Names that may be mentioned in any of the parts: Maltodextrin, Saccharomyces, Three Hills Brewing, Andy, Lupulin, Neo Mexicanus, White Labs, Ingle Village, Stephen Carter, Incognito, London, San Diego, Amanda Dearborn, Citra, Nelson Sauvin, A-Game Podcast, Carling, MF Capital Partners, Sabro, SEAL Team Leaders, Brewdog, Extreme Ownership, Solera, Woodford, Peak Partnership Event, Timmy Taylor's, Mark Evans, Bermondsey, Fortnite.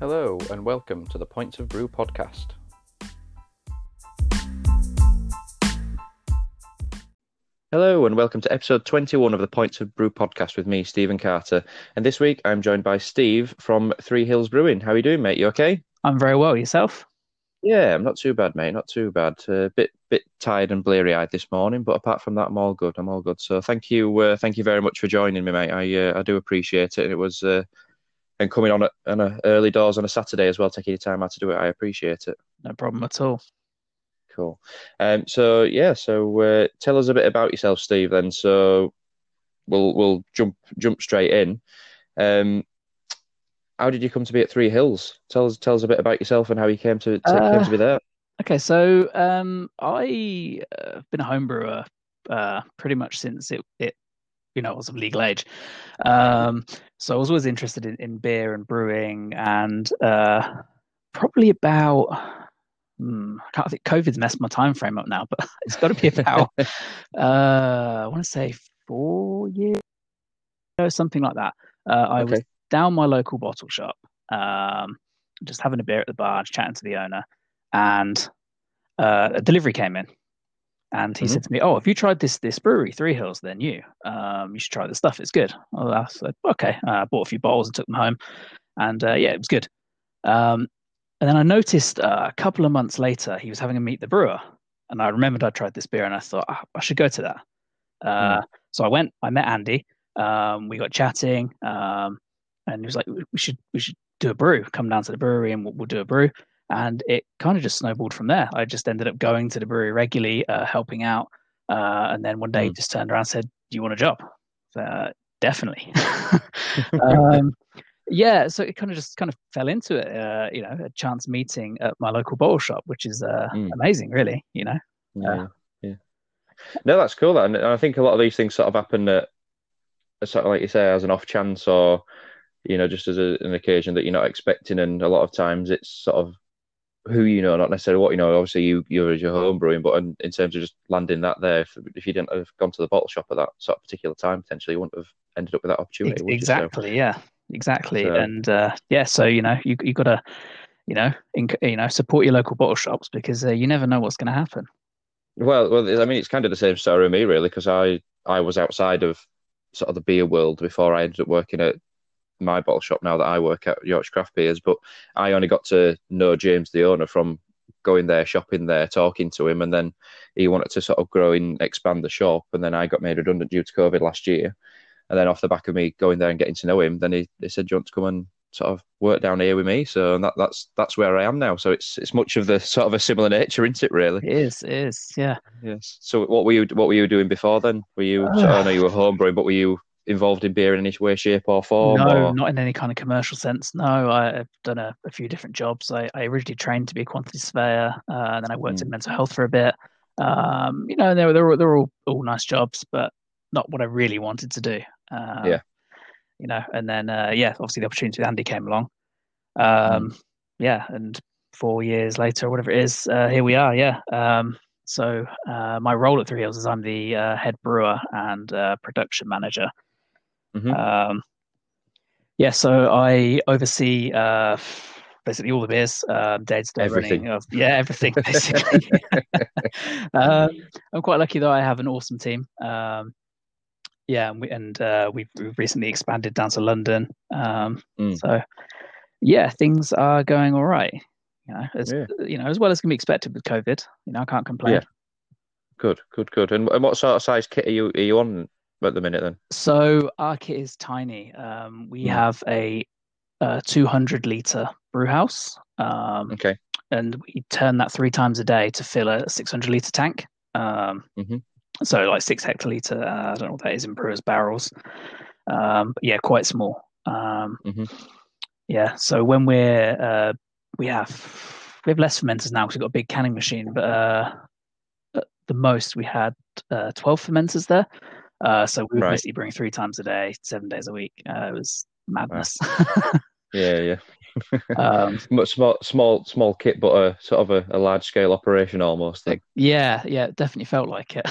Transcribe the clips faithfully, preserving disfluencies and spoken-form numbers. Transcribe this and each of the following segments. Hello and welcome to the Points of Brew podcast. Hello and welcome to episode twenty-one of the Points of Brew podcast with me, Stephen Carter. And this week I'm joined by Steve from Three Hills Brewing. How are you doing, mate? You okay? I'm very well. Yourself? Yeah, I'm not too bad, mate. Not too bad. A uh, bit bit tired and bleary-eyed this morning, but apart from that, I'm all good. I'm all good. So thank you uh, thank you very much for joining me, mate. I uh, I do appreciate it. It was uh, and coming on a, on a early doors on a Saturday as well, taking your time out to do it. I appreciate it. No problem at all. Cool. Um, so yeah, so uh, tell us a bit about yourself, Steve. Then, so we'll we'll jump jump straight in. Um, How did you come to be at Three Hills? Tell us, tell us a bit about yourself and how you came to, to uh, came to be there. Okay, so um, I've uh, been a home brewer uh, pretty much since it, it, you know, was of legal age. Um, so I was always interested in, in beer and brewing, and uh, probably about hmm, I can't think. COVID's messed my time frame up now, but it's got to be about uh, I want to say four years ago, something like that. Uh, I okay. was. down my local bottle shop, um, just having a beer at the bar, chatting to the owner, and uh, a delivery came in, and he mm-hmm. said to me, "Oh, have you tried this this brewery, Three Hills? They're new. Um, you should try this stuff. It's good." I said, "Okay." Uh, I bought a few bottles and took them home, and uh, yeah, it was good. Um, and then I noticed uh, a couple of months later he was having a meet the brewer, and I remembered I tried this beer, and I thought oh, I should go to that. Uh, mm. So I went. I met Andy. Um, we got chatting. Um, And he was like, we should we should do a brew. Come down to the brewery and we'll, we'll do a brew. And it kind of just snowballed from there. I just ended up going to the brewery regularly, uh, helping out. Uh, and then one day mm. he just turned around and said, "Do you want a job?" So, uh, definitely. um, yeah, so it kind of just kind of fell into it, uh, you know, a chance meeting at my local bottle shop, which is uh, mm. amazing, really, you know. Yeah, uh, yeah. No, that's cool. And I think a lot of these things sort of happen at, sort of like you say, as an off chance or... You know, just as a, an occasion that you're not expecting, and a lot of times it's sort of who you know, not necessarily what you know. Obviously, you you're at your home brewing, but in, in terms of just landing that there, if, if you didn't have gone to the bottle shop at that sort of particular time, potentially you wouldn't have ended up with that opportunity. Exactly, so, yeah, exactly, so. and uh, yeah. So you know, you you gotta, you know, inc- you know, support your local bottle shops because uh, you never know what's going to happen. Well, well, I mean, it's kind of the same story with me, really, because I I was outside of sort of the beer world before I ended up working at my bottle shop now that I work at York's Craft Beers, but I only got to know James, the owner, from going there, shopping there, talking to him, and then he wanted to sort of grow and expand the shop, and then I got made redundant due to COVID last year, and then off the back of me going there and getting to know him, then he, he said, "Do you want to come and sort of work down here with me?" So and that, that's that's where I am now. So it's it's much of the sort of a similar nature, isn't it? Really, it is, it is, yeah, yes. So what were you what were you doing before then? Were you? Oh. So I know you were homebrewing, but were you involved in beer in any way, shape or form? No, or... not in any kind of commercial sense. No, I've done a, a few different jobs. I, I originally trained to be a quantity surveyor, uh, and then I worked mm. in mental health for a bit. Um, you know, they're they're all, they're all all nice jobs, but not what I really wanted to do. Um, yeah, you know, and then uh, yeah, obviously the opportunity with Andy came along. Um, mm. Yeah, and four years later, or whatever it is, uh, here we are. Yeah. Um, so uh, my role at Three Hills is I'm the uh, head brewer and uh, production manager. Mm-hmm. Um, yeah, so I oversee uh, basically all the beers, uh, day to day running of yeah everything basically. um, I'm quite lucky though; I have an awesome team. Um, yeah, and, we, and uh, we've recently expanded down to London. Um, mm. So yeah, things are going all right. You know, as yeah. you know, as well as can be expected with COVID. You know, I can't complain. Yeah. Good, good, good. And, and what sort of size kit are you are you on at the minute then? So our kit is tiny. Um, we have a, a two hundred litre brew house. Um, okay. And we turn that three times a day to fill a six hundred litre tank. Um, mm-hmm. So like six hectolitre, uh, I don't know what that is in brewer's barrels. Um, but yeah, quite small. Um, mm-hmm. Yeah. So when we're, uh, we have, we have less fermenters now because we've got a big canning machine, but uh, at the most we had uh, twelve fermenters there. Uh, so we were right. basically brewing three times a day, seven days a week. Uh, it was madness. Right. yeah, yeah. um, small, small, small kit, but a sort of a, a large scale operation almost. Thing. Yeah, yeah. It definitely felt like it.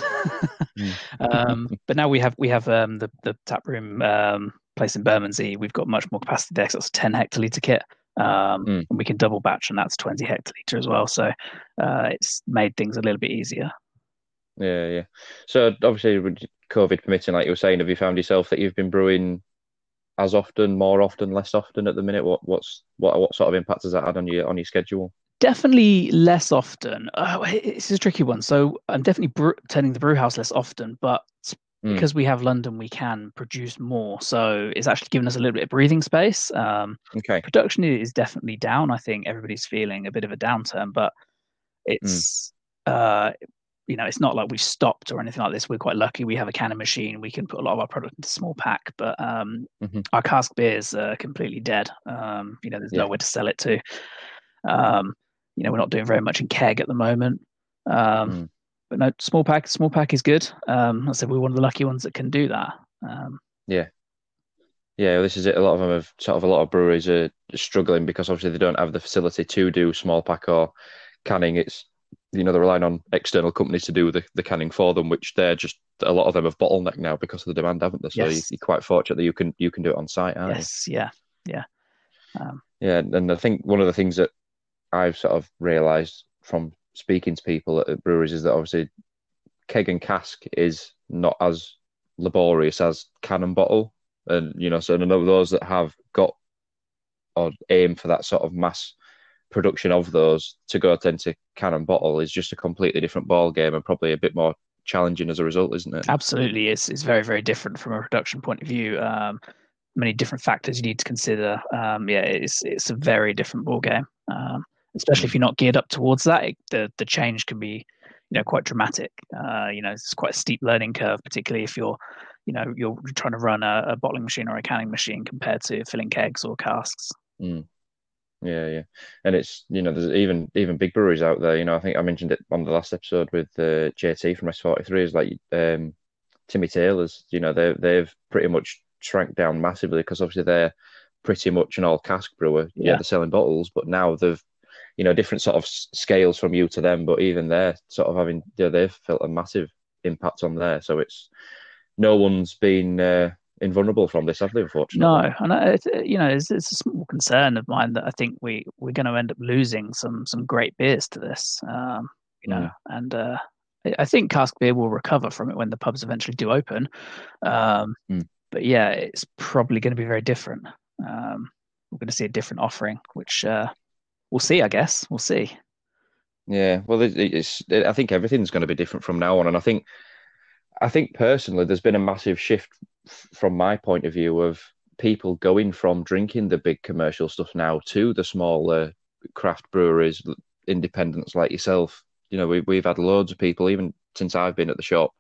um, but now we have we have um, the the tap room um, place in Bermondsey. We've got much more capacity there. So it's a ten hectolitre kit. Um, mm. And we can double batch, and that's twenty hectoliter as well. So uh, it's made things a little bit easier. Yeah, yeah. So obviously, with COVID permitting, like you were saying, have you found yourself that you've been brewing as often, more often, less often at the minute? What what's what what sort of impact has that had on your on your schedule? Definitely less often. Oh, it's a tricky one. So I'm definitely bre- attending the brew house less often, but mm. because we have London, we can produce more. So it's actually given us a little bit of breathing space. Um, okay. Production is definitely down. I think everybody's feeling a bit of a downturn, but it's mm. uh, you know, it's not like we've stopped or anything like this. We're quite lucky. We have a canning machine. We can put a lot of our product into small pack, but um, mm-hmm. our cask beers are completely dead. Um, you know, there's yeah. nowhere to sell it to. Um, you know, we're not doing very much in keg at the moment. Um, mm. But no, small pack, small pack is good. Um, I said we're one of the lucky ones that can do that. Um, yeah. Yeah, well, this is it. A lot of them have sort of a lot of breweries are struggling because obviously they don't have the facility to do small pack or canning. It's, you know, they're relying on external companies to do the, the canning for them, which they're just, a lot of them have bottlenecked now because of the demand, haven't they? So yes. you're quite fortunate that you can you can do it on site, aren't yes, you? Yes, yeah, yeah. Um, yeah, and I think one of the things that I've sort of realised from speaking to people at breweries is that obviously keg and cask is not as laborious as can and bottle. And, you know, so I know those that have got or aim for that sort of mass production of those to go then to can and bottle is just a completely different ball game and probably a bit more challenging as a result, isn't it? Absolutely. It's, it's very, very different from a production point of view. Um, many different factors you need to consider. Um, yeah, it's it's a very different ball game. Um, especially if you're not geared up towards that, it, the the change can be, you know, quite dramatic. Uh, you know, it's quite a steep learning curve, particularly if you're, you know, you're trying to run a, a bottling machine or a canning machine compared to filling kegs or casks. Mm. Yeah, yeah, and it's, you know, there's even even big breweries out there. You know, I think I mentioned it on the last episode with uh, J T from S forty-three. Is like um, Timmy Taylor's. You know, they they've pretty much shrank down massively because obviously they're pretty much an all cask brewer. Yeah, yeah, they're selling bottles, but now they've, you know, different sort of scales from you to them, but even they're sort of having, you know, they've felt a massive impact on there. So it's, no one's been uh, invulnerable from this, have they, unfortunately? No, and I, you know, it's, it's a small concern of mine that I think we, we're going to end up losing some some great beers to this, um, you know, yeah. and uh, I think cask beer will recover from it when the pubs eventually do open. Um, mm. But yeah, it's probably going to be very different. Um, we're going to see a different offering, which uh, we'll see, I guess. We'll see. Yeah, well, it, it's, it, I think everything's going to be different from now on. And I think, I think personally, there's been a massive shift f- from my point of view of people going from drinking the big commercial stuff now to the smaller craft breweries, independents like yourself. You know, we, we've had loads of people, even since I've been at the shop,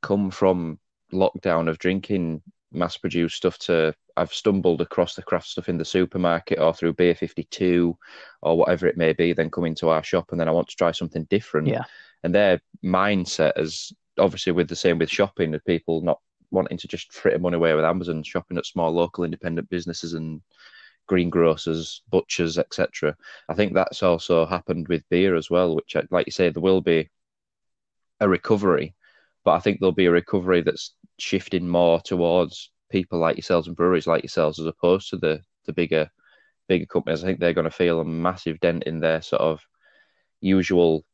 come from lockdown of drinking mass-produced stuff to I've stumbled across the craft stuff in the supermarket or through Beer fifty-two or whatever it may be, then come into our shop and then I want to try something different. Yeah. And their mindset is obviously with the same with shopping, with people not wanting to just fritter money away with Amazon, shopping at small local independent businesses and greengrocers, butchers, et cetera. I think that's also happened with beer as well, which, like you say, there will be a recovery, but I think there'll be a recovery that's shifting more towards people like yourselves and breweries like yourselves as opposed to the the bigger bigger companies. I think they're going to feel a massive dent in their sort of usual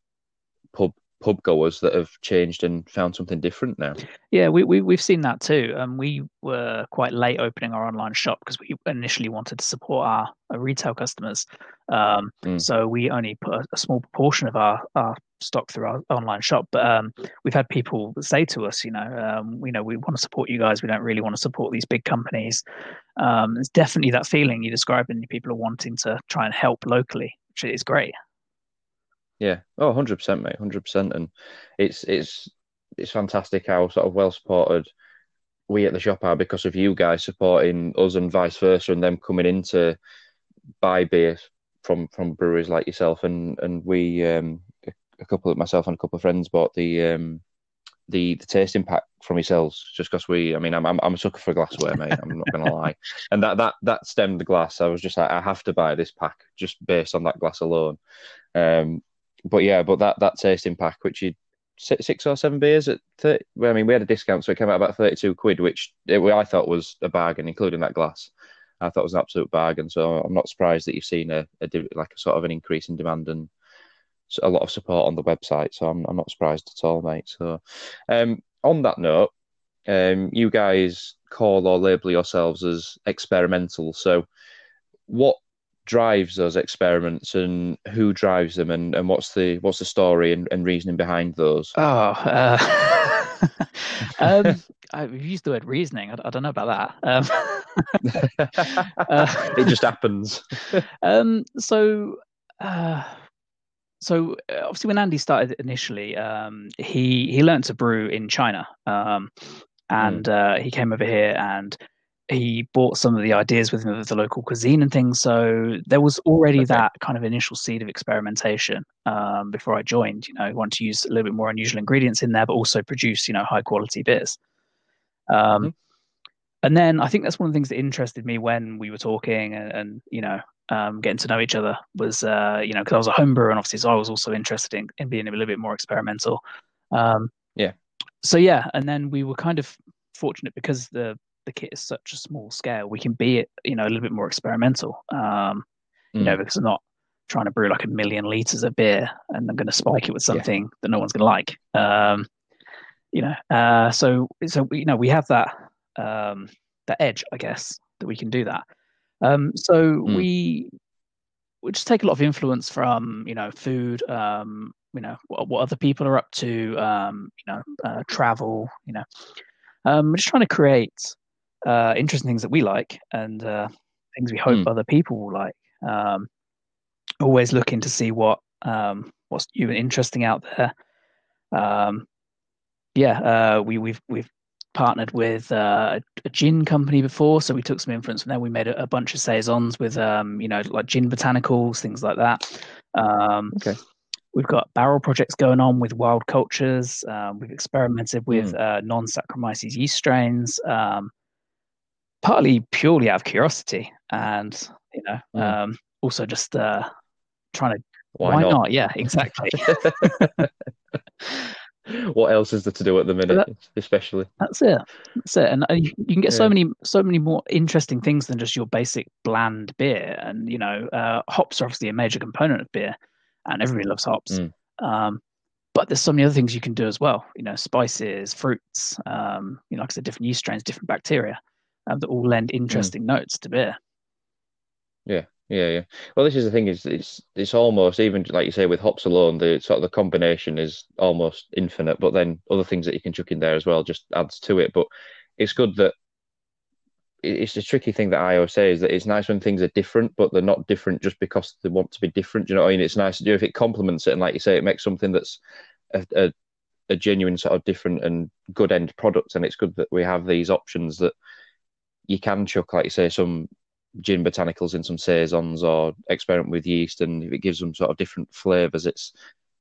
pub pub goers that have changed and found something different now. Yeah, we, we, we've seen that too. Um, we were quite late opening our online shop because we initially wanted to support our, our retail customers. Um, mm. So we only put a, a small proportion of our, our stock through our online shop. But um, we've had people say to us, you know, um, you know, we want to support you guys. We don't really want to support these big companies. Um, it's definitely that feeling you're describing. People are wanting to try and help locally, which is great. Yeah. Oh, one hundred percent, mate. one hundred percent. And it's it's it's fantastic how sort of well supported we at the shop are because of you guys supporting us and vice versa and them coming in to buy beer from, from breweries like yourself. And and we, um, a couple of myself and a couple of friends bought the um, the, the tasting pack from yourselves just because we, I mean, I'm, I'm I'm a sucker for glassware, mate. I'm not going to lie. And that, that, that stemmed the glass. I was just like, I have to buy this pack just based on that glass alone. Um, But yeah, but that, that tasting pack, which you six or seven beers at thirty. Well, I mean, we had a discount, so it came out about thirty-two quid, which it, I thought was a bargain, including that glass. I thought it was an absolute bargain. So I'm not surprised that you've seen a, a like a sort of an increase in demand and a lot of support on the website. So I'm, I'm not surprised at all, mate. So um, on that note, um, you guys call or label yourselves as experimental. So what drives those experiments, and who drives them, and, and what's the what's the story and, and reasoning behind those? Oh, uh, um, I've used the word reasoning. I, I don't know about that. Um, uh, it just happens. um, so, uh, so obviously, when Andy started initially, um, he he learned to brew in China, um, and mm. uh, he came over here and he bought some of the ideas with him of the local cuisine and things. So there was already okay. that kind of initial seed of experimentation um, before I joined. You know, I want to use a little bit more unusual ingredients in there, but also produce, you know, high quality beers. Um, mm-hmm. And then I think that's one of the things that interested me when we were talking and, and you know, um, getting to know each other was, uh, you know, because I was a homebrewer, and obviously so I was also interested in, in being a little bit more experimental. Um, yeah. So, yeah. And then we were kind of fortunate because the, the kit is such a small scale, we can be, you know, a little bit more experimental, um, you mm. know, because I'm not trying to brew like a million litres of beer and I'm going to spike it with something yeah. that no one's going to like, um, you know. Uh, so, so you know, we have that um, that edge, I guess, that we can do that. Um, so mm. we we just take a lot of influence from, you know, food, um, you know, what, what other people are up to, um, you know, uh, travel, you know. Um, we're just trying to create Uh, interesting things that we like and uh, things we hope mm. other people will like. Um, always looking to see what um, what's new and interesting out there. Um, yeah, uh, we, we've we've partnered with uh, a gin company before, so we took some influence from them. We made a, a bunch of saisons with um, you know, like gin botanicals, things like that. Um, okay. We've got barrel projects going on with wild cultures. Um, we've experimented with mm. uh, non-Saccharomyces yeast strains. Um, partly purely out of curiosity and, you know, mm. um, also just uh, trying to, why, why not? not? Yeah, exactly. What else is there to do at the minute, that, especially? That's it. That's it. And you, you can get yeah. so many, so many more interesting things than just your basic bland beer. And, you know, uh, hops are obviously a major component of beer and everybody loves hops. Mm. Um, but there's so many other things you can do as well. You know, spices, fruits, um, you know, like I said, different yeast strains, different bacteria. Um, that all lend interesting mm. notes to beer. Yeah, yeah, yeah. Well, this is the thing, is it's it's almost, even like you say, with hops alone, the sort of the combination is almost infinite, but then other things that you can chuck in there as well just adds to it. But it's good that it's the tricky thing that I always say is that it's nice when things are different, but they're not different just because they want to be different. Do you know what I mean? It's nice to do if it complements it, and like you say, it makes something that's a, a, a genuine sort of different and good end product. And it's good that we have these options that you can chuck, like you say, some gin botanicals in some saisons or experiment with yeast, and if it gives them sort of different flavours, it's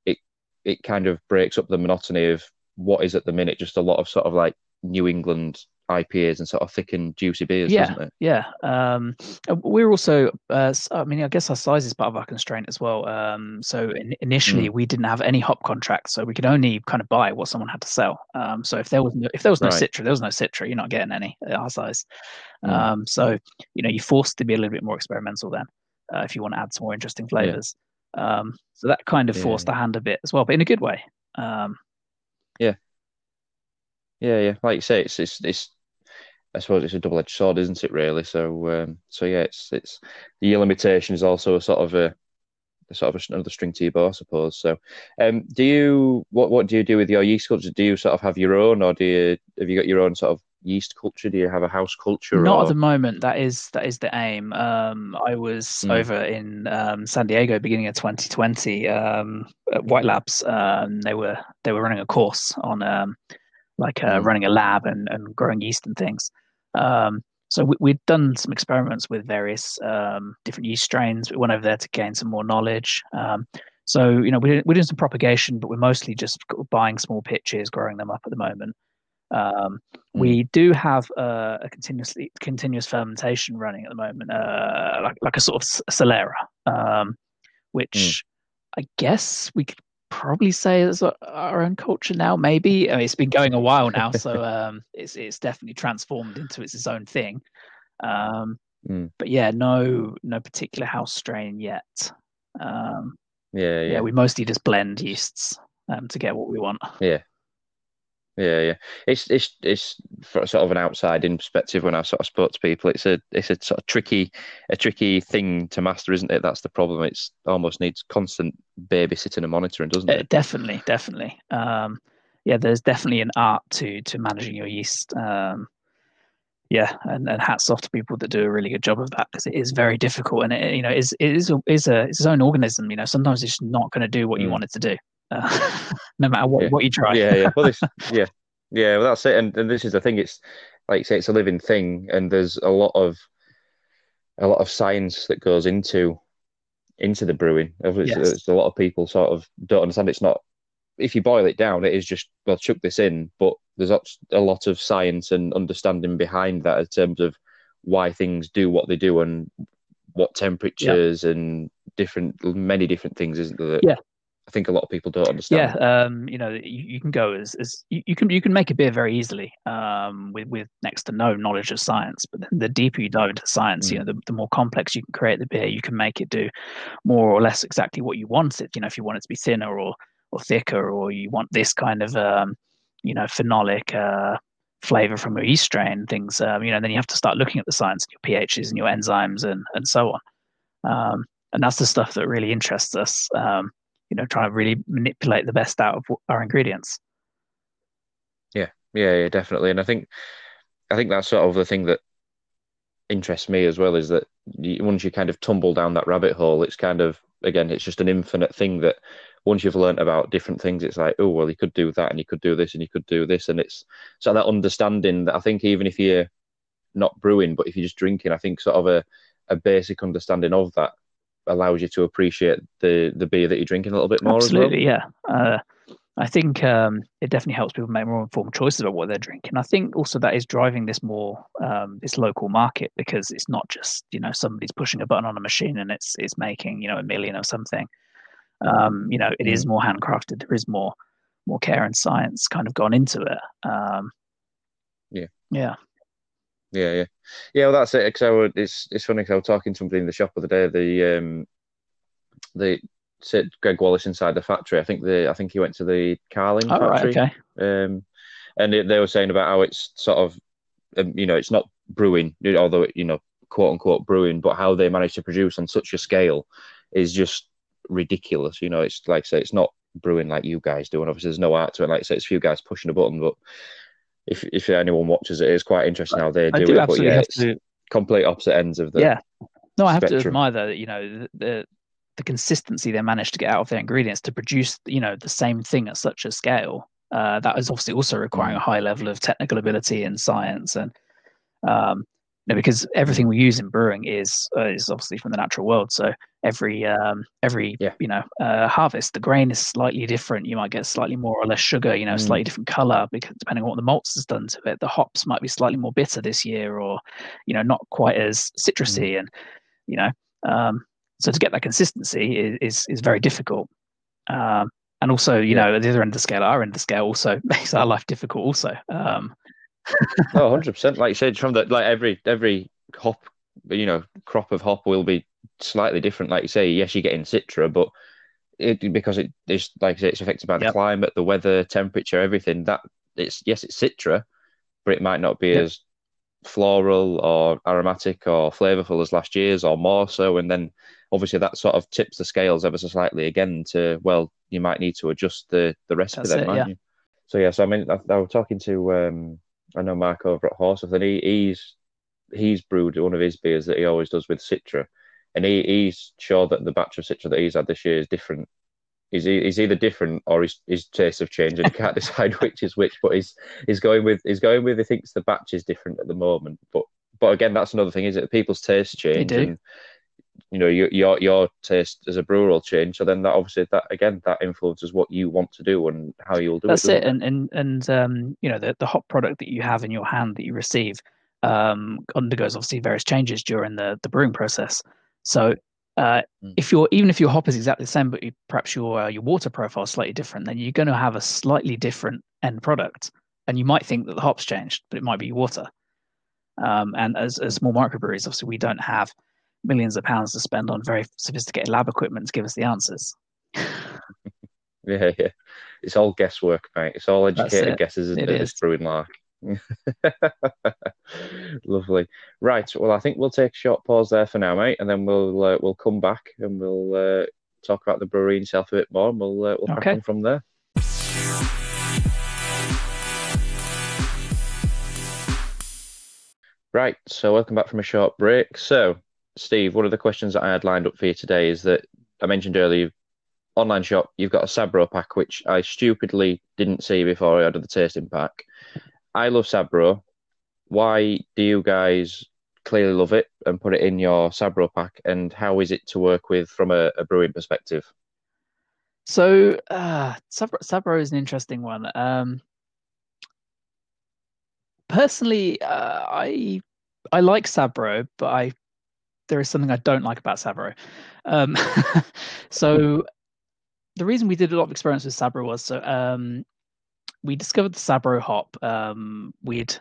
it it kind of breaks up the monotony of what is at the minute just a lot of sort of like New England I P As and sort of thick and juicy beers, yeah, doesn't it? Yeah, um, we're also, uh, I mean, I guess our size is part of our constraint as well. Um, so in, initially, mm. we didn't have any hop contracts, so we could only kind of buy what someone had to sell. Um, so if there was no, if there was no right. Citra, there was no Citra. You're not getting any at our size. Mm. Um, so you know, you're forced to be a little bit more experimental then uh, if you want to add some more interesting flavors. Yeah. Um, so that kind of yeah. forced the hand a bit as well, but in a good way. Um, yeah, yeah, yeah. Like you say, it's it's it's. I suppose it's a double-edged sword, isn't it? Really. So, um, so yeah, it's it's the year limitation is also a sort of a, a sort of a, another string to your bow, I suppose. So, um, do you what what do you do with your yeast culture? Do you sort of have your own, or do you have you got your own sort of yeast culture? Do you have a house culture? Not or... at the moment. That is that is the aim. Um, I was mm. over in um, San Diego beginning of twenty twenty um, at White Labs. Um, they were they were running a course on. Um, like uh, running a lab and, and growing yeast and things. Um, so we, we'd done some experiments with various um, different yeast strains. We went over there to gain some more knowledge. Um, so, you know, we're, we're doing some propagation, but we're mostly just buying small pitches, growing them up at the moment. Um, we do have a, a continuously continuous fermentation running at the moment, uh, like, like a sort of Solera, um, which mm. I guess we could probably say it's our own culture now, maybe. I mean, it's been going a while now, so um it's it's definitely transformed into its, its own thing. Um Mm. But yeah, no, no particular house strain yet. Um, yeah, yeah, yeah. We mostly just blend yeasts um, to get what we want. Yeah, yeah, yeah. It's it's it's for sort of an outside-in perspective. When I sort of spoke to people, it's a it's a sort of tricky a tricky thing to master, isn't it? That's the problem. It's almost needs constant babysitting and monitoring, doesn't it? Uh, definitely, definitely. Um, yeah, there's definitely an art to to managing your yeast. Um, Yeah, and, and hats off to people that do a really good job of that, because it is very difficult, and it, you know, is it is a, is a it's its own organism. You know, sometimes it's not going to do what you mm. want it to do, uh, no matter what, yeah. what you try. Yeah, yeah, well, this, yeah, yeah. Well, that's it, and, and this is the thing. It's like you say, it's a living thing, and there's a lot of a lot of science that goes into into the brewing. It's, yes. it's a lot of people sort of don't understand. It's not. If you boil it down, it is just, well, chuck this in, but there's a lot of science and understanding behind that in terms of why things do what they do and what temperatures yeah. and different, many different things, isn't there? That yeah. I think a lot of people don't understand. Yeah, um, you know, you, you can go as, as you, you can you can make a beer very easily um, with, with next to no knowledge of science, but the deeper you dive into science, mm. you know, the, the more complex you can create the beer, you can make it do more or less exactly what you want it. You know, if you want it to be thinner or or thicker, or you want this kind of, um, you know, phenolic uh, flavor from a yeast strain, things, um, you know, and then you have to start looking at the science, your pHs and your enzymes and, and so on. Um, and that's the stuff that really interests us, um, you know, trying to really manipulate the best out of our ingredients. Yeah, yeah, yeah, definitely. And I think, I think that's sort of the thing that interests me as well, is that once you kind of tumble down that rabbit hole, it's kind of, again, it's just an infinite thing that, once you've learnt about different things, it's like, oh, well, you could do that and you could do this and you could do this. And it's so that understanding that I think even if you're not brewing, but if you're just drinking, I think sort of a, a basic understanding of that allows you to appreciate the, the beer that you're drinking a little bit more. Absolutely, as well. yeah. Uh, I think um, it definitely helps people make more informed choices about what they're drinking. I think also that is driving this more, um, this local market, because it's not just, you know, somebody's pushing a button on a machine and it's it's making, you know, a million or something. Um, you know, it is more handcrafted. There is more, more care and science kind of gone into it. Um, yeah, yeah, yeah, yeah, yeah. Well, that's it. Cause I would, it's it's funny because I was talking to somebody in the shop the other day. The um, the said Greg Wallace inside the factory. I think the I think he went to the Carling oh, factory. Right, okay. Um, and it, they were saying about how it's sort of, um, you know, it's not brewing, although it, you know, quote unquote brewing, but how they manage to produce on such a scale is just ridiculous. You know, it's like I say, it's not brewing like you guys do, and obviously there's no art to it. Like I say, it's a few guys pushing a button, but if if anyone watches it, it's quite interesting how they do, do it. But yeah, it's to... complete opposite ends of the yeah. No, I have spectrum. to admire though that, you know, the, the the consistency they managed to get out of their ingredients to produce, you know, the same thing at such a scale. Uh, that is obviously also requiring a high level of technical ability and science, and um, you know, because everything we use in brewing is uh, is obviously from the natural world. So every um, every yeah. you know uh, harvest, the grain is slightly different. You might get slightly more or less sugar. You know, mm. slightly different color, because depending on what the malts has done to it, the hops might be slightly more bitter this year, or you know, not quite as citrusy. Mm. And you know, um, so to get that consistency is is, is very difficult. Um, and also, you yeah. know, at the other end of the scale, our end of the scale also makes our life difficult. Also. Um, No, hundred percent. Like you said, from that, like every every hop, you know, crop of hop will be slightly different. Like you say, yes, you're getting Citra, but it because it is like I say, it's affected by the yep. climate, the weather, temperature, everything. That it's yes, it's Citra, but it might not be yep. as floral or aromatic or flavorful as last year's, or more so. And then obviously that sort of tips the scales ever so slightly again to, well, you might need to adjust the the recipe then, might yeah. you? So yeah, so I mean, I, I was talking to. Um, I know Mark over at Horseth, and he, he's he's brewed one of his beers that he always does with Citra, and he, he's sure that the batch of Citra that he's had this year is different. He's, he's either different or his, his tastes have changed, and he can't decide which is which. But he's he's going with he's going with he thinks the batch is different at the moment. But but again, that's another thing, is that people's tastes change, they do. And you know your, your your taste as a brewer will change. So then that obviously that again that influences what you want to do and how you'll do it. That's it, it. And and and um, you know the the hop product that you have in your hand that you receive um, undergoes obviously various changes during the the brewing process. So uh, mm. if you're even if your hop is exactly the same, but you, perhaps your uh, your water profile is slightly different, then you're going to have a slightly different end product. And you might think that the hop's changed, but it might be water. Um, and as, as small microbreweries, obviously, we don't have millions of pounds to spend on very sophisticated lab equipment to give us the answers. Yeah, yeah. It's all guesswork, mate. It's all educated it. guesses at this brewing lark. Lovely. Right, well, I think we'll take a short pause there for now, mate, and then we'll uh, we'll come back and we'll uh, talk about the brewery itself a bit more, and we'll, uh, we'll okay. pack on from there. Right, so welcome back from a short break. So, Steve, one of the questions that I had lined up for you today is that I mentioned earlier, online shop, you've got a Sabro pack, which I stupidly didn't see before I ordered the tasting pack. I love Sabro. Why do you guys clearly love it and put it in your Sabro pack? And how is it to work with from a, a brewing perspective? So uh, Sabro, Sabro is an interesting one. Um, personally, uh, I I like Sabro, but I there is something I don't like about Sabro. Um, so the reason we did a lot of experiments with Sabro was so. Um, We discovered the Sabro hop. Um, we'd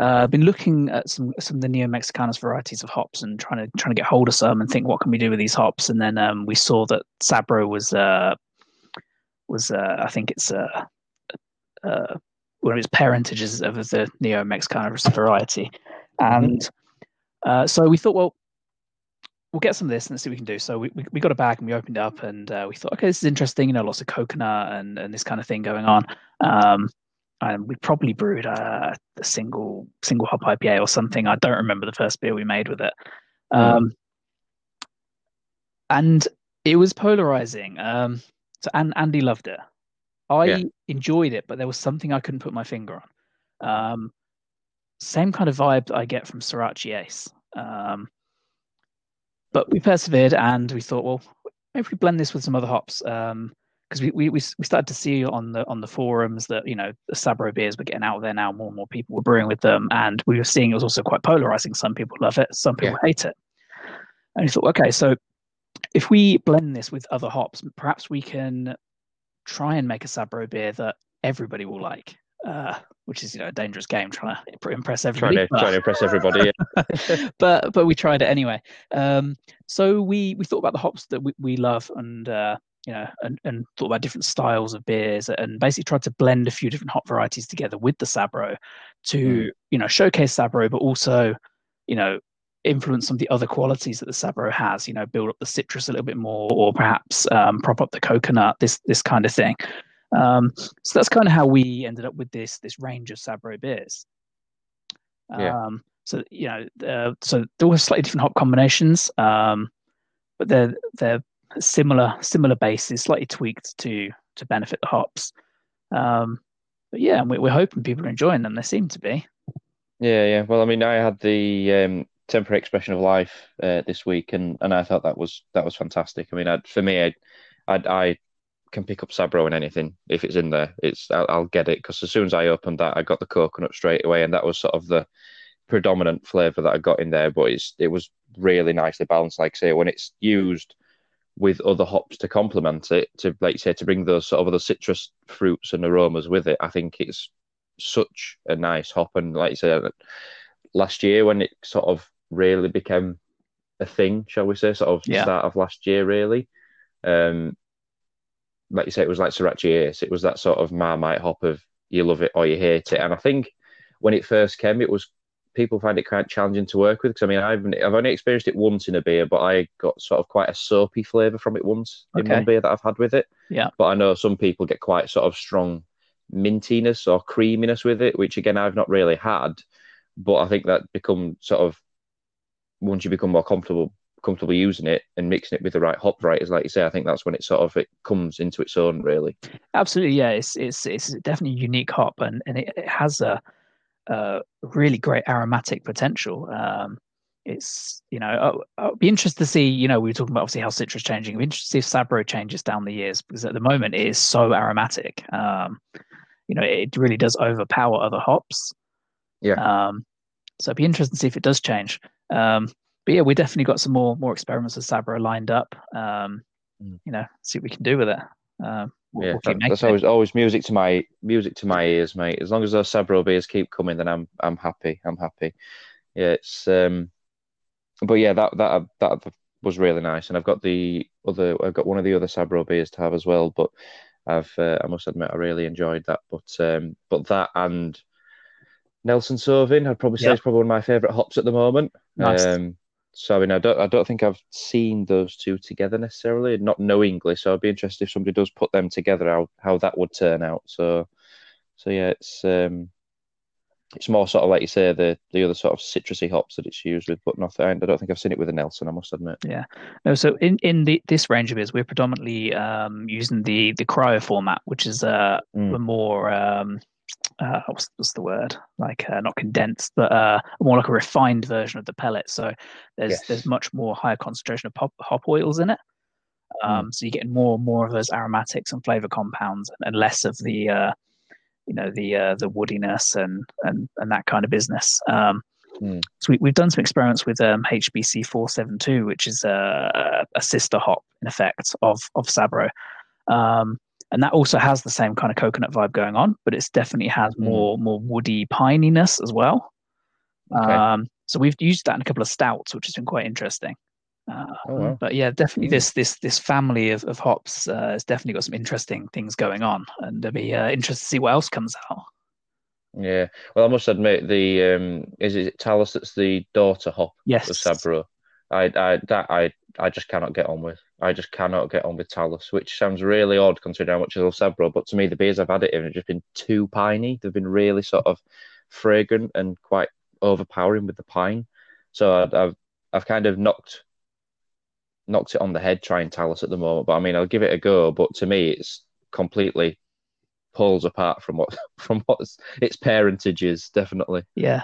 uh, been looking at some some of the Neo Mexicanus varieties of hops and trying to trying to get hold of some and think, what can we do with these hops? And then um, we saw that Sabro was uh, was uh, I think it's uh, uh, one of its parentages of the Neo Mexicanus variety, and uh, so we thought, well, we'll get some of this and let's see what we can do. So we, we, we got a bag and we opened it up and uh, we thought, okay, this is interesting. You know, lots of coconut and, and this kind of thing going on. Um, and we probably brewed uh, a single single hop I P A or something. I don't remember the first beer we made with it. Um, and it was polarizing. Um, so and Andy loved it. I yeah. enjoyed it, but there was something I couldn't put my finger on. Um, same kind of vibe that I get from Sorachi Ace. Um, But we persevered, and we thought, well, maybe we blend this with some other hops, because um, we, we we started to see on the on the forums that, you know, the Sabro beers were getting out there now. More and more people were brewing with them, and we were seeing it was also quite polarizing. Some people love it, some people yeah. hate it. And we thought, okay, so if we blend this with other hops, perhaps we can try and make a Sabro beer that everybody will like. Uh, which is, you know, a dangerous game trying to impress everybody. Trying to, but... trying to impress everybody, yeah. but but we tried it anyway. Um, so we, we thought about the hops that we, we love, and uh, you know, and, and thought about different styles of beers, and basically tried to blend a few different hop varieties together with the Sabro to mm. you know, showcase Sabro, but also, you know, influence some of the other qualities that the Sabro has. You know, build up the citrus a little bit more, or perhaps um, prop up the coconut. This this kind of thing. Um, so that's kind of how we ended up with this this range of Sabro beers. Um, yeah. So you know, uh, so they all have slightly different hop combinations, um, but they're they're similar similar bases, slightly tweaked to to benefit the hops. Um, but yeah, and we, we're hoping people are enjoying them. They seem to be. Yeah, yeah. Well, I mean, I had the um, temporary expression of life uh, this week, and, and I thought that was that was fantastic. I mean, I'd, for me, I'd, I'd, I. can pick up Sabro in anything if it's in there. It's I'll, I'll get it, because as soon as I opened that, I got the coconut straight away, and that was sort of the predominant flavour that I got in there. But it's it was really nicely balanced. Like say, when it's used with other hops to complement it, to like say to bring those sort of other citrus fruits and aromas with it, I think it's such a nice hop. And like you said, last year when it sort of really became a thing, shall we say, sort of yeah. start of last year really. Um, Like you say, it was like Sorachi Ace. It was that sort of Marmite hop of you love it or you hate it. And I think when it first came, it was people find it quite challenging to work with. Because I mean, I've I've only experienced it once in a beer, but I got sort of quite a soapy flavour from it once okay. in one beer that I've had with it. Yeah. But I know some people get quite sort of strong mintiness or creaminess with it, which again I've not really had. But I think that become sort of once you become more comfortable. comfortable using it and mixing it with the right hop varieties, like you say, I think that's when it sort of it comes into its own really. Absolutely, yeah. It's it's it's definitely a unique hop, and, and it, it has a, a really great aromatic potential. Um, it's you know, I, I'll be interested to see. You know, we were talking about obviously how citrus changing. I'm interested to see if Sabro changes down the years, because at the moment it is so aromatic. Um, you know, it really does overpower other hops. Yeah. Um, so it'd be interesting to see if it does change. Um, But yeah, we definitely got some more more experiments with Sabro lined up. Um, you know, see what we can do with it. Um, we'll, yeah, we'll that, that's always always music to my music to my ears, mate. As long as those Sabro beers keep coming, then I'm I'm happy. I'm happy. yeah, it's um, but yeah, that that that was really nice. And I've got the other, I've got one of the other Sabro beers to have as well. But I've, uh, I must admit, I really enjoyed that. But um, but that and Nelson Sauvin, I'd probably say yeah. is probably one of my favourite hops at the moment. Nice. Um, so I mean, I don't, I don't think I've seen those two together necessarily, not knowingly. So I'd be interested if somebody does put them together, how how that would turn out. So, so yeah, it's um, it's more sort of like you say the the other sort of citrusy hops that it's used with, but nothing. I don't think I've seen it with a Nelson, I must admit. Yeah, no. So in in the, this range of beers, we're predominantly um using the the cryo format, which is uh mm. a more um. Uh, what's, what's the word? Like uh, not condensed, but uh, more like a refined version of the pellet. So there's yes. there's much more higher concentration of pop, hop oils in it. Um, mm. So you're getting more and more of those aromatics and flavor compounds, and less of the uh, you know the uh, the woodiness and, and and that kind of business. Um, mm. So we, we've done some experiments with um, H B C four seventy-two, which is a, a sister hop in effect of of Sabro. Um, And that also has the same kind of coconut vibe going on, but it's definitely has more mm. more woody pininess as well. Okay. Um, so we've used that in a couple of stouts, which has been quite interesting. Uh, oh, wow. But yeah, definitely mm. this this this family of, of hops uh, has definitely got some interesting things going on, and it'll be uh, interesting to see what else comes out. Yeah, well, I must admit, the um, is it Talus that's the daughter hop yes. of Sabro? I, I that I I just cannot get on with. I just cannot get on with Talus, which sounds really odd considering how much I love Sabro. But to me, the beers I've had it in have just been too piney. They've been really sort of fragrant and quite overpowering with the pine. So I've I've, I've kind of knocked knocked it on the head trying Talus at the moment. But I mean, I'll give it a go. But to me, it's completely pulls apart from what from what its parentage is, definitely. Yeah.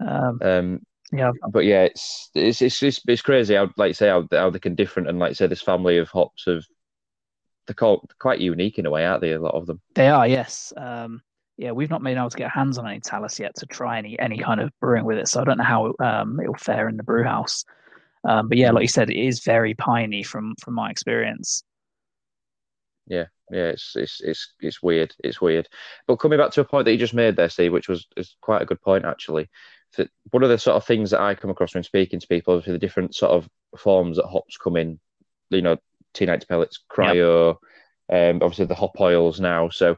Um. um Yeah, but yeah, it's it's it's it's, it's crazy. I'd like to say how, how they can different, and like say this family of hops of they're quite unique in a way, aren't they? A lot of them. They are, yes. Um, yeah, we've not been able to get hands on any Talus yet to try any any kind of brewing with it, so I don't know how um it'll fare in the brew house. Um, but yeah, like you said, it is very piney from from my experience. Yeah, yeah, it's it's it's it's weird. It's weird. But coming back to a point that you just made there, Steve, which was is quite a good point actually. That one of the sort of things that I come across when speaking to people, obviously the different sort of forms that hops come in, you know, T ninety pellets, cryo, yep. um, obviously the hop oils now. So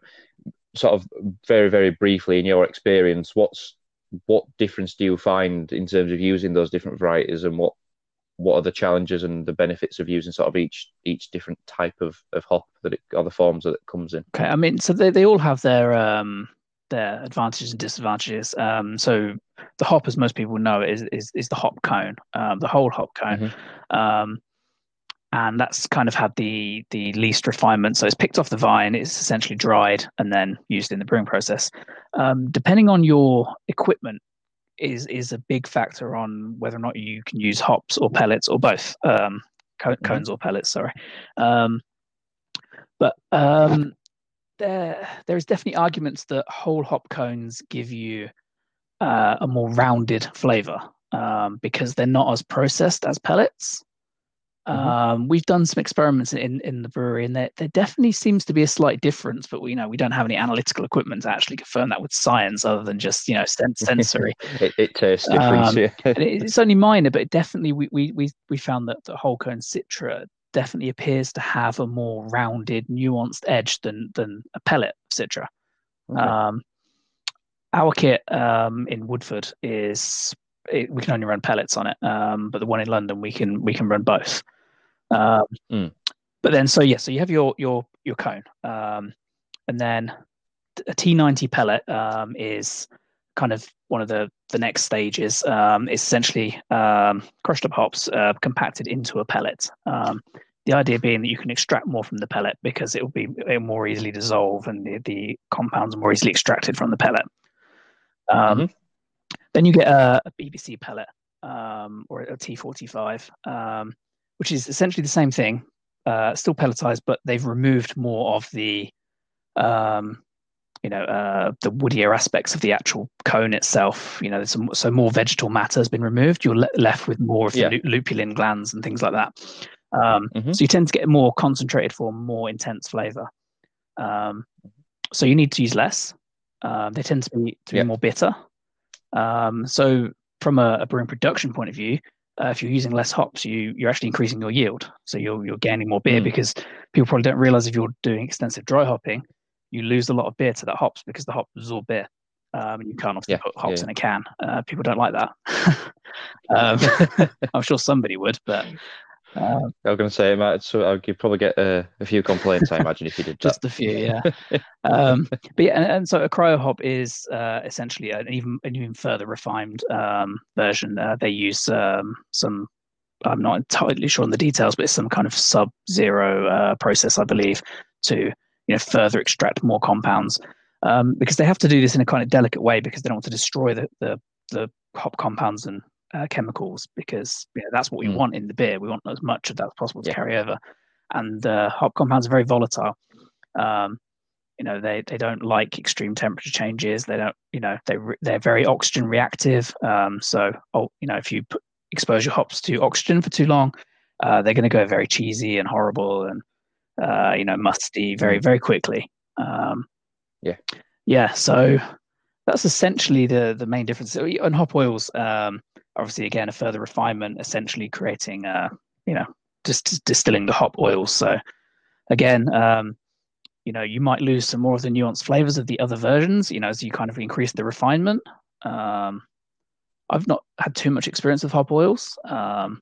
sort of very, very briefly in your experience, what's what difference do you find in terms of using those different varieties, and what what are the challenges and the benefits of using sort of each each different type of, of hop that it, or the forms that it comes in? Okay, I mean, so they, they all have their... Um... their advantages and disadvantages. Um, so the hop, as most people know, is is, is the hop cone, um, the whole hop cone. Mm-hmm. Um, and that's kind of had the the least refinement. So it's picked off the vine, it's essentially dried and then used in the brewing process. Um, depending on your equipment is is a big factor on whether or not you can use hops or pellets or both, um, co- mm-hmm. cones or pellets, sorry. Um, but... Um, There, there is definitely arguments that whole hop cones give you uh, a more rounded flavour um, because they're not as processed as pellets. Mm-hmm. Um, we've done some experiments in, in the brewery, and there, there definitely seems to be a slight difference. But we you know we don't have any analytical equipment to actually confirm that with science, other than just you know sen- sensory. it, it tastes different. Um, yeah. it, it's only minor, but it definitely we we we we found that the whole cone Citra definitely appears to have a more rounded, nuanced edge than than a pellet Citra. Okay. Um, our kit um, in Woodford is it, we can only run pellets on it, um, but the one in London we can we can run both. Um, mm. But then, so yeah, so you have your your your cone, um, and then a T ninety pellet um, is kind of one of the the next stages. Um, is essentially um, crushed up hops uh, compacted into a pellet. Um, the idea being that you can extract more from the pellet because it will be it'll more easily dissolve, and the, the compounds are more easily extracted from the pellet. Um, mm-hmm. Then you get a, a B B C pellet um, or a T forty-five, um, which is essentially the same thing, uh, still pelletized, but they've removed more of the um, you know, uh, the woodier aspects of the actual cone itself, you know, some, so more vegetal matter has been removed. You're le- left with more of the yeah. lu- lupulin glands and things like that. Um, mm-hmm. So you tend to get more concentrated form, more intense flavor. Um, so you need to use less. Um, they tend to be, to be yeah. more bitter. Um, so from a, a brewing production point of view, uh, if you're using less hops, you, you're actually increasing your yield. So you're you're gaining more beer mm. because people probably don't realize if you're doing extensive dry hopping, you lose a lot of beer to that hops because the hops absorb beer. Um, and you can't obviously yeah, put hops yeah. in a can. Uh, people don't like that. um, I'm sure somebody would, but... Um, I was going to say, Matt, so you'd probably get a, a few complaints, I imagine, if you did that. Just a few, yeah. um, but yeah, and, and so a cryo hop is uh, essentially an even an even further refined um, version. Uh, they use um, some, I'm not entirely sure on the details, but it's some kind of sub-zero uh, process, I believe, to you know further extract more compounds um, because they have to do this in a kind of delicate way because they don't want to destroy the the, the hop compounds and. Uh, chemicals because you know, that's what we mm. want in the beer. We want as much of that as possible to yeah. carry over, and uh, hop compounds are very volatile. Um, you know, they they don't like extreme temperature changes. They don't, you know, they re- they're very oxygen reactive. Um, so oh, you know, if you put, expose your hops to oxygen for too long, uh, they're going to go very cheesy and horrible, and uh, you know, musty very very quickly. Um, yeah, yeah. So that's essentially the the main difference. And hop oils. Um, Obviously, again, a further refinement, essentially creating, uh, you know, just distilling the hop oils. So, again, um, you know, you might lose some more of the nuanced flavors of the other versions, you know, as you kind of increase the refinement. Um, I've not had too much experience with hop oils. Um,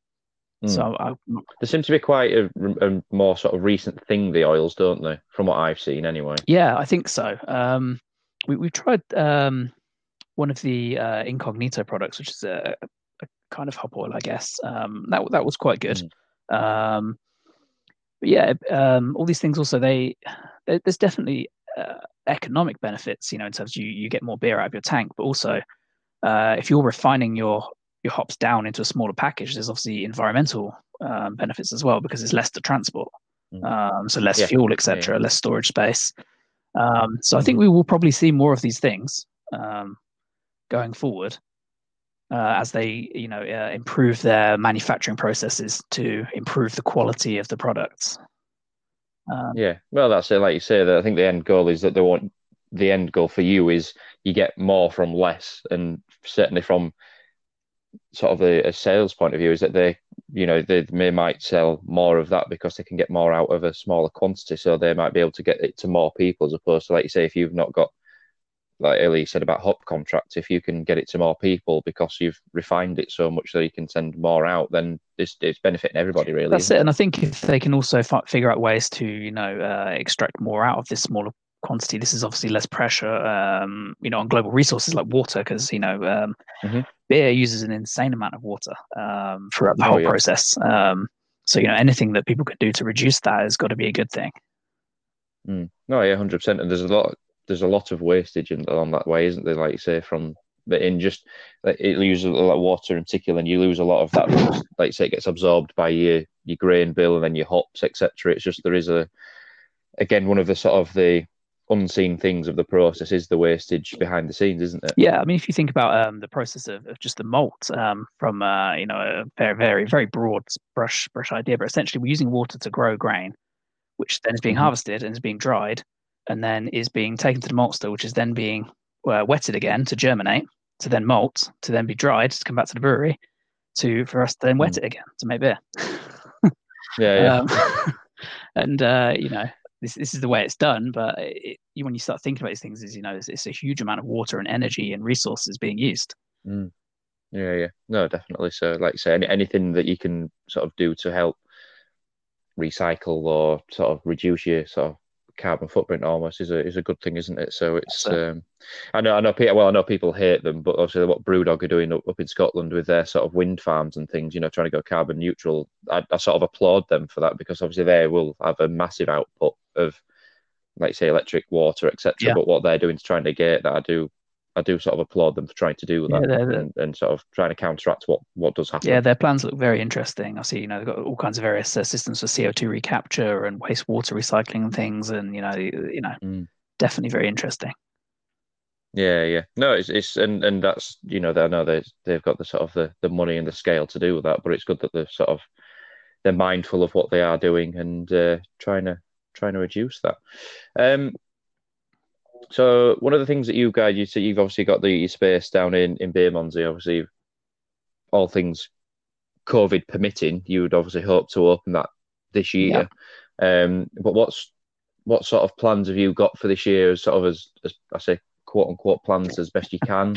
mm. So, I, there seems to be quite a, a more sort of recent thing, the oils, don't they? From what I've seen, anyway. Yeah, I think so. Um, we, we've tried um, one of the uh, Incognito products, which is a A kind of hop oil, I guess. Um, that that was quite good. Mm. Um, but yeah, um, all these things also they, they there's definitely uh, economic benefits, you know, in terms of you you get more beer out of your tank, but also uh, if you're refining your your hops down into a smaller package, there's obviously environmental um, benefits as well because it's less to transport, mm. um, so less yeah. fuel, et cetera, yeah. less storage space. Um, so mm. I think we will probably see more of these things um, going forward. Uh, as they, you know, uh, improve their manufacturing processes to improve the quality of the products. Um, yeah, well, that's it. Like you say, that I think the end goal is that they want the end goal for you is you get more from less, and certainly from sort of a, a sales point of view, is that they, you know, they may might sell more of that because they can get more out of a smaller quantity, so they might be able to get it to more people as opposed to, like you say, if you've not got. Like Ellie said about hop contracts, if you can get it to more people because you've refined it so much that you can send more out, then it's, it's benefiting everybody, really. That's it. And I think if they can also fi- figure out ways to, you know, uh, extract more out of this smaller quantity, this is obviously less pressure, um, you know, on global resources like water, because, you know, um, mm-hmm. beer uses an insane amount of water um, throughout the oh, whole yeah. process. Um, so, you know, anything that people could do to reduce that has got to be a good thing. Mm. No, yeah, one hundred percent. And there's a lot... There's a lot of wastage in, along that way, isn't there? Like you say, from but in just it loses a lot of water in particular, and you lose a lot of that. Like you say, it gets absorbed by your your grain bill and then your hops, et cetera. It's just there is a again one of the sort of the unseen things of the process is the wastage behind the scenes, isn't it? Yeah, I mean, if you think about um, the process of, of just the malt um, from uh, you know a very very very broad brush brush idea, but essentially we're using water to grow grain, which then is being mm-hmm. harvested and is being dried. And then is being taken to the maltster, which is then being uh, wetted again to germinate, to then malt, to then be dried, to come back to the brewery, to for us to then wet mm. it again to make beer. yeah, yeah. Um, and uh, you know, this this is the way it's done. But it, it, when you start thinking about these things, is you know, it's, it's a huge amount of water and energy and resources being used. Mm. Yeah, yeah, no, definitely. So, like you say, any, anything that you can sort of do to help recycle or sort of reduce your sort of carbon footprint almost is a is a good thing, isn't it? So it's um I know I know Peter well I know people hate them, but obviously what Brewdog are doing up, up in Scotland with their sort of wind farms and things, you know, trying to go carbon neutral, I, I sort of applaud them for that because obviously they will have a massive output of, like say, electric, water, et cetera. Yeah. But what they're doing to try and negate that, I do I do sort of applaud them for trying to do that yeah, and, and sort of trying to counteract what, what does happen. Yeah, their plans look very interesting. I see, you know, they've got all kinds of various uh, systems for C O two recapture and wastewater recycling and things, and you know, you know, mm. definitely very interesting. Yeah, yeah, no, it's it's and, and that's you know, I know they they've got the sort of the, the money and the scale to do with that, but it's good that they're sort of they're mindful of what they are doing and uh, trying to trying to reduce that. Um, So one of the things that you guys, you see, you've obviously got the your space down in in Bermondsey. Obviously, you've all things COVID permitting, you would obviously hope to open that this year. Yeah. Um, but what's what sort of plans have you got for this year? As sort of as, as I say, quote unquote plans as best you can.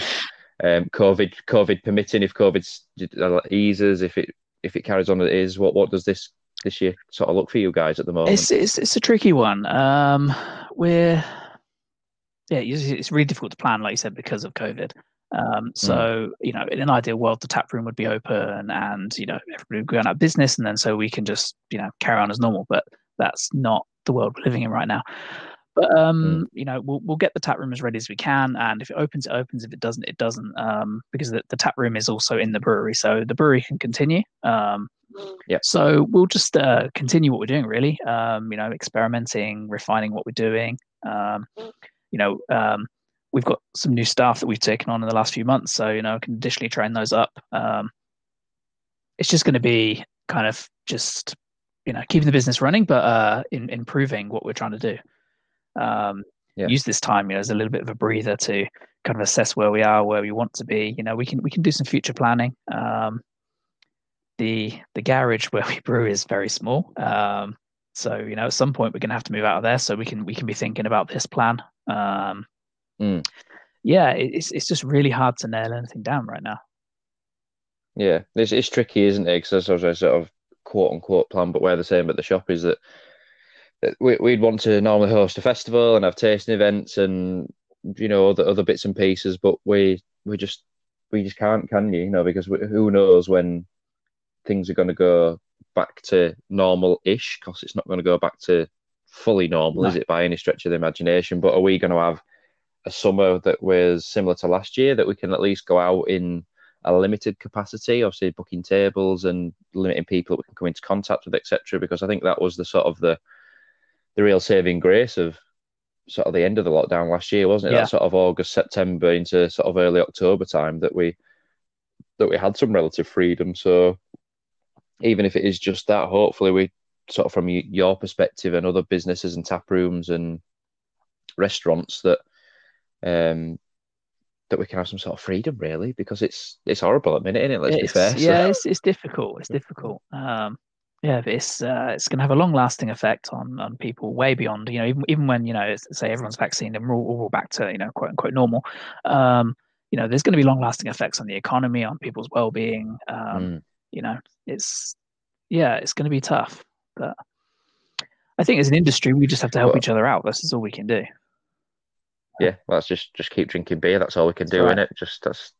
Um, COVID, COVID permitting, if COVID eases, if it if it carries on as it is, what what does this this year sort of look for you guys at the moment? It's it's, it's a tricky one. Um, we're yeah, it's, it's really difficult to plan, like you said, because of COVID. Um, so, mm. you know, in an ideal world, the tap room would be open and, you know, everybody would go out of business, and then so we can just, you know, carry on as normal. But that's not the world we're living in right now. But, um, mm. you know, we'll, we'll get the tap room as ready as we can. And if it opens, it opens. If it doesn't, it doesn't. Um, because the, the tap room is also in the brewery. So the brewery can continue. Um, yeah. So we'll just uh, continue what we're doing, really. Um, you know, experimenting, refining what we're doing. Um, you know, um, we've got some new staff that we've taken on in the last few months. So, you know, I can additionally train those up. Um, it's just going to be kind of just, you know, keeping the business running, but uh, in, improving what we're trying to do. Um, yeah. Use this time, you know, as a little bit of a breather to kind of assess where we are, where we want to be. You know, we can, we can do some future planning. Um, the, the garage where we brew is very small. Um, so, you know, at some point we're going to have to move out of there so we can, we can be thinking about this plan. Um, Mm. Yeah, it's it's just really hard to nail anything down right now. Yeah, it's it's tricky, isn't it? Because that's a sort of quote unquote plan, but where the same at the shop is that, that we, we'd want to normally host a festival and have tasting events and, you know, other other bits and pieces, but we we just we just can't, can you? You know, because we, who knows when things are going to go back to normal-ish? Because it's not going to go back to fully normal, no. Is it, by any stretch of the imagination? But are we going to have a summer that was similar to last year, that we can at least go out in a limited capacity, obviously booking tables and limiting people that we can come into contact with, et cetera? Because I think that was the sort of the the real saving grace of sort of the end of the lockdown last year, wasn't it? Yeah. That sort of August, September into sort of early October time that we that we had some relative freedom. So even if it is just that, hopefully we sort of, from your perspective and other businesses and tap rooms and restaurants, that um that we can have some sort of freedom, really, because it's it's horrible at the minute, isn't it? Let's it's, be fair. Yeah, so. it's it's difficult. It's difficult. Um, yeah, but it's uh, it's going to have a long lasting effect on on people way beyond. You know, even even when, you know, say everyone's vaccinated and we're all, we're all back to, you know, quote unquote normal. Um, you know, there's going to be long lasting effects on the economy, on people's well being. Um, mm. You know, it's yeah, it's going to be tough. But I think as an industry, we just have to help well, each other out. This is all we can do. Yeah, well, that's just just keep drinking beer. That's all we can do, right. Innit? Just that's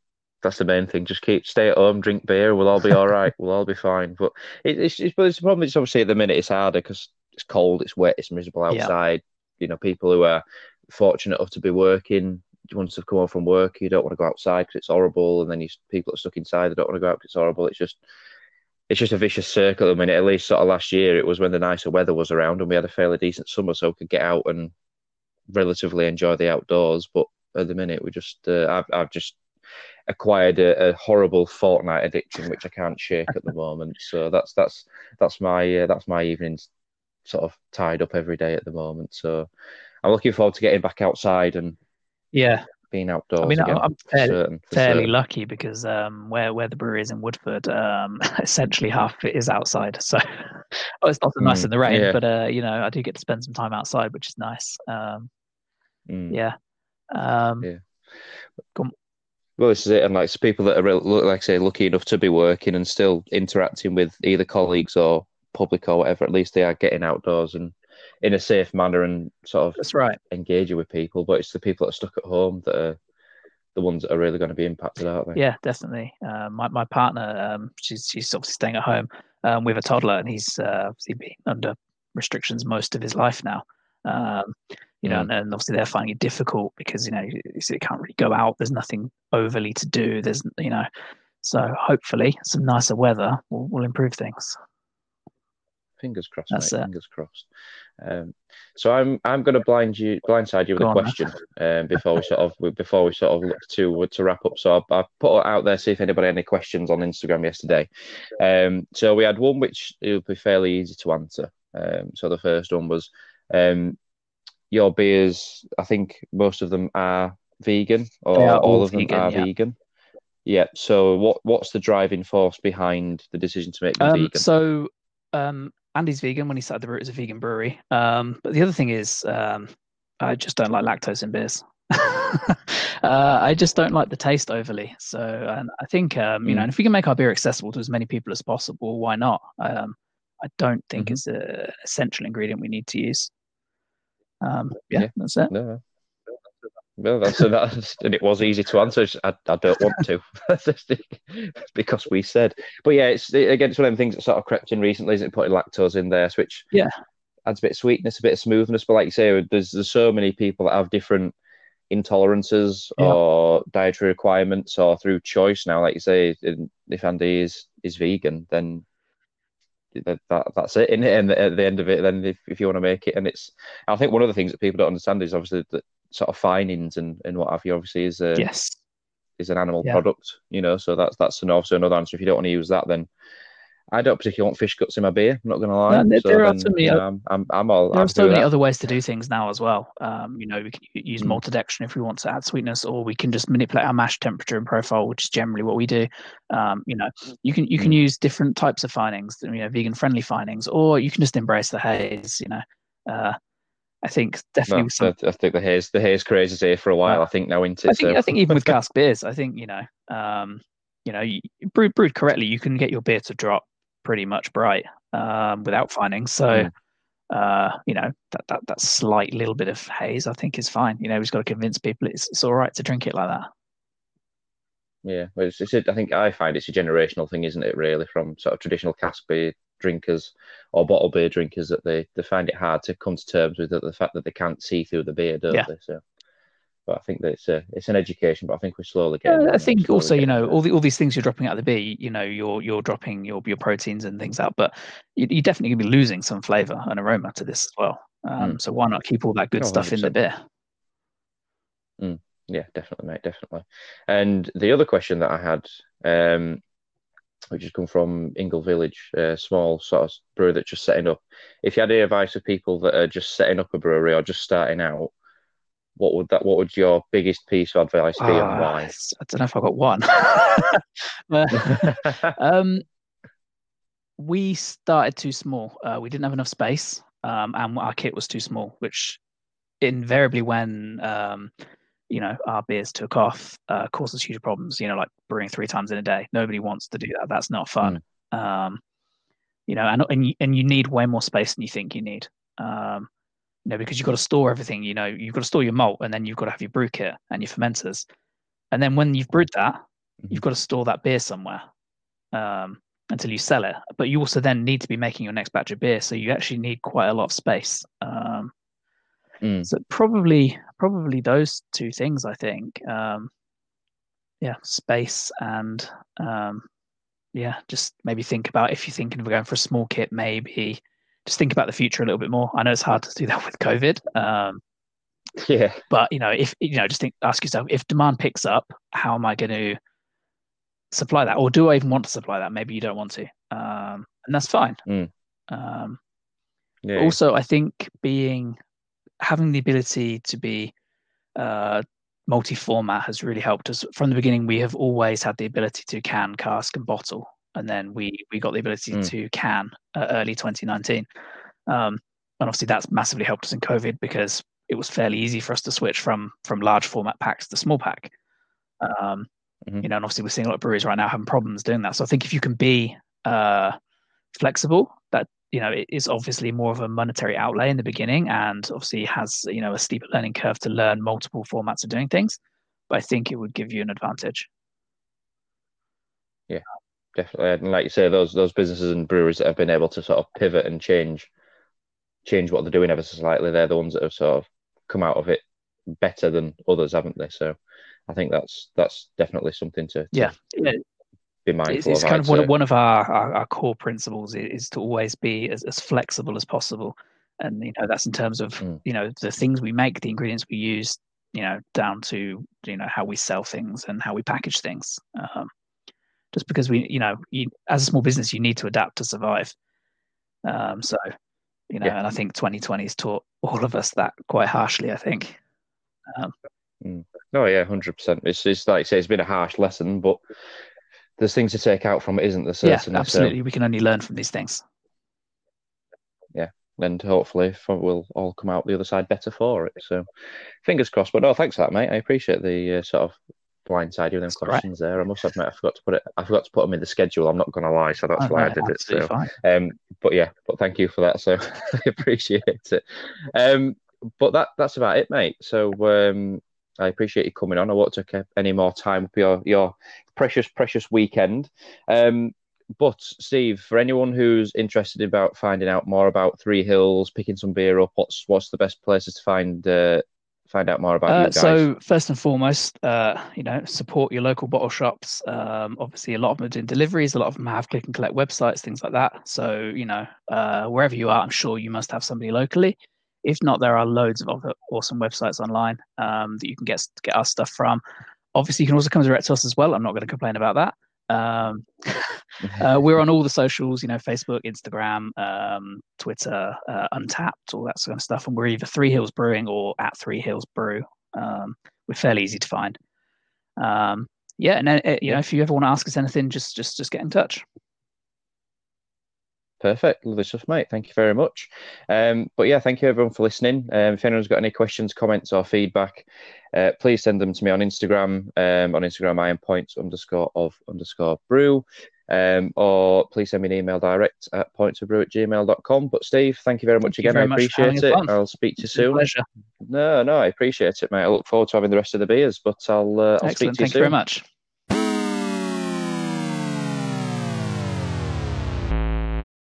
that's the main thing. Just keep stay at home, drink beer. We'll all be all right. We'll all be fine. But it, it's it's but it's the problem. It's obviously at the minute it's harder because it's cold, it's wet, it's miserable outside. Yeah. You know, people who are fortunate enough to be working, once they've come home from work, you don't want to go outside because it's horrible. And then you people that are stuck inside, they don't want to go out because it's horrible. It's just it's just a vicious circle at the minute. At least sort of last year, it was when the nicer weather was around and we had a fairly decent summer, so we could get out and relatively enjoy the outdoors. But at the minute we just uh, I've, I've just acquired a, a horrible Fortnite addiction which I can't shake at the moment, so that's that's that's my uh, that's my evenings sort of tied up every day at the moment, so I'm looking forward to getting back outside and yeah being outdoors. I mean, again, I'm fairly, certain, fairly certain. lucky because um, where where the brewery is in Woodford, um, essentially half of it is outside. So oh, it's not so nice mm, in the rain, yeah. but uh, you know, I do get to spend some time outside, which is nice. Um, mm. Yeah. Um, yeah. Come. Well, this is it, and like so people that are real, like I say, lucky enough to be working and still interacting with either colleagues or public or whatever. At least they are getting outdoors and in a safe manner and sort of that's right engaging with people, but it's the people that are stuck at home that are the ones that are really going to be impacted, aren't they? Yeah, definitely. Uh, my my partner, um, she's she's obviously staying at home um, with a toddler, and he's uh, obviously been under restrictions most of his life now. Um, you know, mm. and, and obviously they're finding it difficult because, you know, you can't really go out. There's nothing overly to do. There's you know, so hopefully some nicer weather will, will improve things. Fingers crossed, That's mate. It. Fingers crossed. Um, so I'm I'm going to blind you, blindside you with Go a question um, before we sort of before we sort of look to to wrap up. So I, I put it out there, see if anybody had any questions on Instagram yesterday. Um, so we had one which it would be fairly easy to answer. Um, so the first one was um, your beers. I think most of them are vegan, or all, all of them vegan, are yeah. vegan. Yeah. So what what's the driving force behind the decision to make them um, vegan? So um, Andy's vegan when he started the brewery. It's a vegan brewery. Um, but the other thing is, um, I just don't like lactose in beers. uh, I just don't like the taste overly. So and I think, um, you mm. know, and if we can make our beer accessible to as many people as possible, why not? Um, I don't think mm-hmm. it's an essential ingredient we need to use. Um, yeah, yeah, that's it. No. No, that's, that's, and it was easy to answer. I, I don't want to, because we said. But yeah, it's again, it's one of them things that sort of crept in recently, isn't it? Putting lactose in there, which yeah adds a bit of sweetness, a bit of smoothness. But like you say, there's there's so many people that have different intolerances yeah. or dietary requirements, or through choice now. Like you say, if Andy is is vegan, then that, that that's it, isn't it? And at the end of it, then if if you want to make it, and it's, I think one of the things that people don't understand is obviously that. Sort of findings and, and what have you, obviously is a, yes. is an animal yeah. product, you know, so that's that's an, also another answer. If you don't want to use that, then I don't particularly want fish guts in my beer, I'm not going to lie. No, so there then, are so many, you know, I'm, I'm, I'm all, there I'm are so many that. other ways to do things now as well. Um, you know, we can use maltodextrin if we want to add sweetness, or we can just manipulate our mash temperature and profile, which is generally what we do. Um, you know, you can you can use different types of finings, you know, vegan-friendly finings, or you can just embrace the haze, you know. Uh, I think definitely. No, some... I think the haze, the haze craze is here for a while. Yeah. I think now into. I think, so. I think even with cask beers, I think you know, um, you know, you, brewed, brewed correctly, you can get your beer to drop pretty much bright um, without finding. So, mm. uh, you know, that, that that slight little bit of haze, I think, is fine. You know, we've just got to convince people it's it's all right to drink it like that. Yeah, well, it's, it's a, I think I find it's a generational thing, isn't it? Really, from sort of traditional cask beer drinkers or bottle beer drinkers, that they, they find it hard to come to terms with the, the fact that they can't see through the beer, don't yeah. they? So, but I think that it's a, it's an education, but I think we're slowly getting. Yeah, I think also, you know, there. all the all these things you're dropping out of the beer, you know, you're you're dropping your your proteins and things out, but you, you're definitely gonna be losing some flavour and aroma to this as well. Um, mm. So why not keep all that good oh, stuff one hundred percent in the beer? Mm. Yeah, definitely, mate, definitely. And the other question that I had. Um, which has come from Ingle Village, a small sort of brewery that's just setting up. If you had any advice for people that are just setting up a brewery or just starting out, what would that? What would your biggest piece of advice be, uh, and why? I don't know if I've got one. but, um, we started too small. Uh, we didn't have enough space, um, and our kit was too small, which invariably when... Um, you know, our beers took off, uh, causes huge problems, you know, like brewing three times in a day. Nobody wants to do that. That's not fun. Mm. Um, you know, and, and, you, and you need way more space than you think you need, um, you know, because you've got to store everything, you know, you've got to store your malt, and then you've got to have your brew kit and your fermenters. And then when you've brewed that, you've got to store that beer somewhere, um, until you sell it. But you also then need to be making your next batch of beer. So you actually need quite a lot of space, um, Mm. So probably, probably those two things, I think. Um, yeah, space and um, yeah, just maybe think about, if you're thinking of going for a small kit, maybe just think about the future a little bit more. I know it's hard to do that with COVID. Um, yeah, but you know, if you know, just think, ask yourself, if demand picks up, how am I going to supply that, or do I even want to supply that? Maybe you don't want to, um, and that's fine. Mm. Um, yeah. Also, I think being having the ability to be uh, multi-format has really helped us. From the beginning, we have always had the ability to can, cask, and bottle, and then we we got the ability mm. to can uh, early twenty nineteen, um, and obviously that's massively helped us in COVID, because it was fairly easy for us to switch from from large format packs to small pack. Um, mm-hmm. You know, and obviously we're seeing a lot of breweries right now having problems doing that. So I think if you can be uh, flexible, that. You know, it is obviously more of a monetary outlay in the beginning, and obviously has, you know, a steep learning curve to learn multiple formats of doing things. But I think it would give you an advantage. Yeah, definitely. And like you say, those those businesses and breweries that have been able to sort of pivot and change change what they're doing ever so slightly, they're the ones that have sort of come out of it better than others, haven't they? So I think that's that's definitely something to, to yeah. yeah. Be mindful it's of, kind I'd of one, one of our, our, our core principles is to always be as, as flexible as possible, and you know that's in terms of mm. you know the things we make, the ingredients we use, you know, down to you know how we sell things and how we package things. Um, just because we you know you, as a small business, you need to adapt to survive. Um, so you know, yeah. and I think twenty twenty has taught all of us that quite harshly. I think. Um, Mm. Oh yeah, one hundred percent. It's, it's like you say, it's been a harsh lesson, but there's things to take out from it, isn't there? Certainly. Yeah, absolutely. So, we can only learn from these things. Yeah, and hopefully we'll all come out the other side better for it. So fingers crossed. But no, thanks for that, mate. I appreciate the uh, sort of blindside you with them questions right. there. I must admit, I forgot to put it. I forgot to put them in the schedule. I'm not going to lie, so that's oh, why right, I did it. So, fine. um, but yeah, but thank you for that. So I appreciate it. Um, but that that's about it, mate. So. Um, I appreciate you coming on. I won't take any more time with your, your precious, precious weekend. Um, but, Steve, for anyone who's interested about finding out more about Three Hills, picking some beer up, what's what's the best places to find uh, find out more about uh, you guys? So, first and foremost, uh, you know, support your local bottle shops. Um, obviously, a lot of them are doing deliveries. A lot of them have click-and-collect websites, things like that. So, you know, uh, wherever you are, I'm sure you must have somebody locally. If not, there are loads of other awesome websites online um, that you can get get our stuff from. Obviously, you can also come direct to us as well. I'm not going to complain about that. Um, uh, we're on all the socials, you know, Facebook, Instagram, um, Twitter, uh, Untapped, all that sort of stuff. And we're either Three Hills Brewing or at Three Hills Brew. Um, we're fairly easy to find. Um, yeah, and uh, you know, if you ever want to ask us anything, just just just get in touch. Perfect. Lovely stuff, mate. Thank you very much. Um, but yeah, thank you everyone for listening. Um, if anyone's got any questions, comments or feedback, uh, please send them to me on Instagram. Um, on Instagram, I am points underscore of underscore brew. Um, or please send me an email direct at points of brew at gmail dot com. But Steve, thank you very much thank again. Very I much appreciate it. I'll speak to you soon. Pleasure. No, no, I appreciate it, mate. I look forward to having the rest of the beers, but I'll, uh, I'll speak to you soon. Excellent. Thank you very much.